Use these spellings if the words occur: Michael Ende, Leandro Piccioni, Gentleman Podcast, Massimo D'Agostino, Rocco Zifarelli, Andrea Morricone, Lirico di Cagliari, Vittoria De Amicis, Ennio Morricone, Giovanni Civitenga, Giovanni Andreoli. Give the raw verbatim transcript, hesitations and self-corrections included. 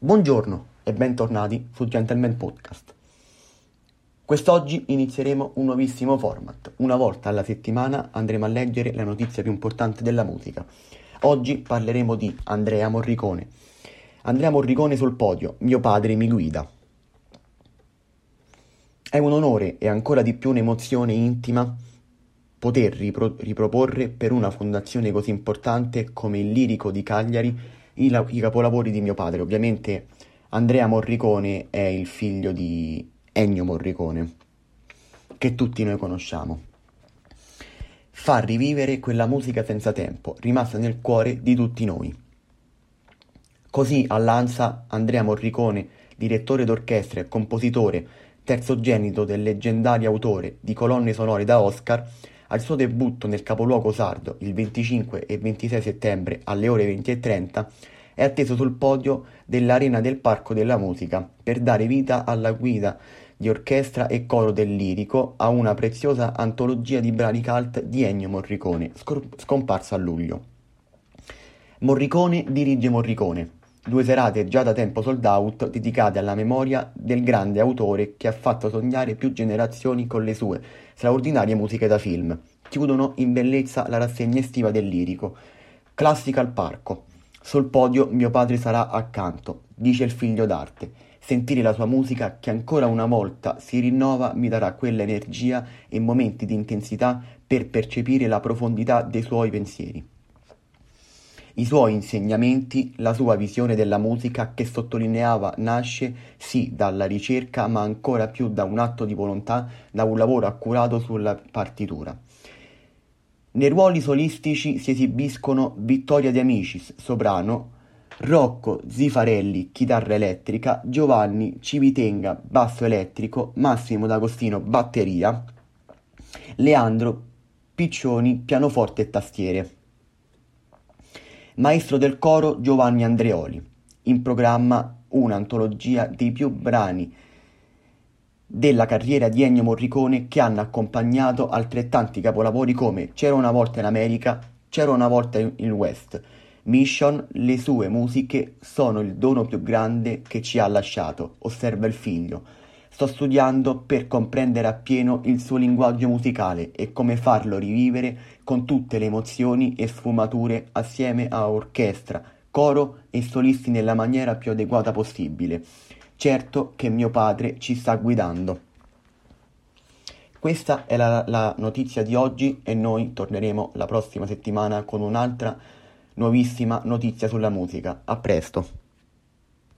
Buongiorno e bentornati su Gentleman Podcast. Quest'oggi inizieremo un nuovissimo format. Una volta alla settimana andremo a leggere la notizia più importante della musica. Oggi parleremo di Andrea Morricone. Andrea Morricone sul podio, mio padre mi guida. È un onore e ancora di più un'emozione intima poter ripro- riproporre per una fondazione così importante come il Lirico di Cagliari I, la- i capolavori di mio padre. Ovviamente Andrea Morricone è il figlio di Ennio Morricone, che tutti noi conosciamo. Fa rivivere quella musica senza tempo, rimasta nel cuore di tutti noi. Così all'Ansa Andrea Morricone, direttore d'orchestra e compositore, terzogenito del leggendario autore di colonne sonore da Oscar, al suo debutto nel capoluogo sardo il venticinque e ventisei settembre alle ore venti e trenta, è atteso sul podio dell'Arena del Parco della Musica per dare vita alla guida di orchestra e coro del Lirico a una preziosa antologia di brani cult di Ennio Morricone, scor- scomparsa a luglio. Morricone dirige Morricone, due serate già da tempo sold out dedicate alla memoria del grande autore che ha fatto sognare più generazioni con le sue straordinarie musiche da film. Chiudono in bellezza la rassegna estiva del Lirico. Classica al parco. Sul podio mio padre sarà accanto, dice il figlio d'arte. Sentire la sua musica che ancora una volta si rinnova mi darà quella energia e momenti di intensità per percepire la profondità dei suoi pensieri. I suoi insegnamenti, la sua visione della musica che sottolineava nasce sì dalla ricerca ma ancora più da un atto di volontà, da un lavoro accurato sulla partitura. Nei ruoli solistici si esibiscono Vittoria De Amicis, soprano, Rocco Zifarelli, chitarra elettrica, Giovanni Civitenga, basso elettrico, Massimo D'Agostino, batteria, Leandro Piccioni, pianoforte e tastiere. Maestro del coro Giovanni Andreoli. In programma un'antologia dei più brani della carriera di Ennio Morricone che hanno accompagnato altrettanti capolavori come C'era una volta in America, C'era una volta in West, Mission. Le sue musiche sono il dono più grande che ci ha lasciato, osserva il figlio. Sto studiando per comprendere appieno il suo linguaggio musicale e come farlo rivivere con tutte le emozioni e sfumature assieme a orchestra, coro e solisti nella maniera più adeguata possibile. Certo che mio padre ci sta guidando. Questa è la, la notizia di oggi e noi torneremo la prossima settimana con un'altra nuovissima notizia sulla musica. A presto!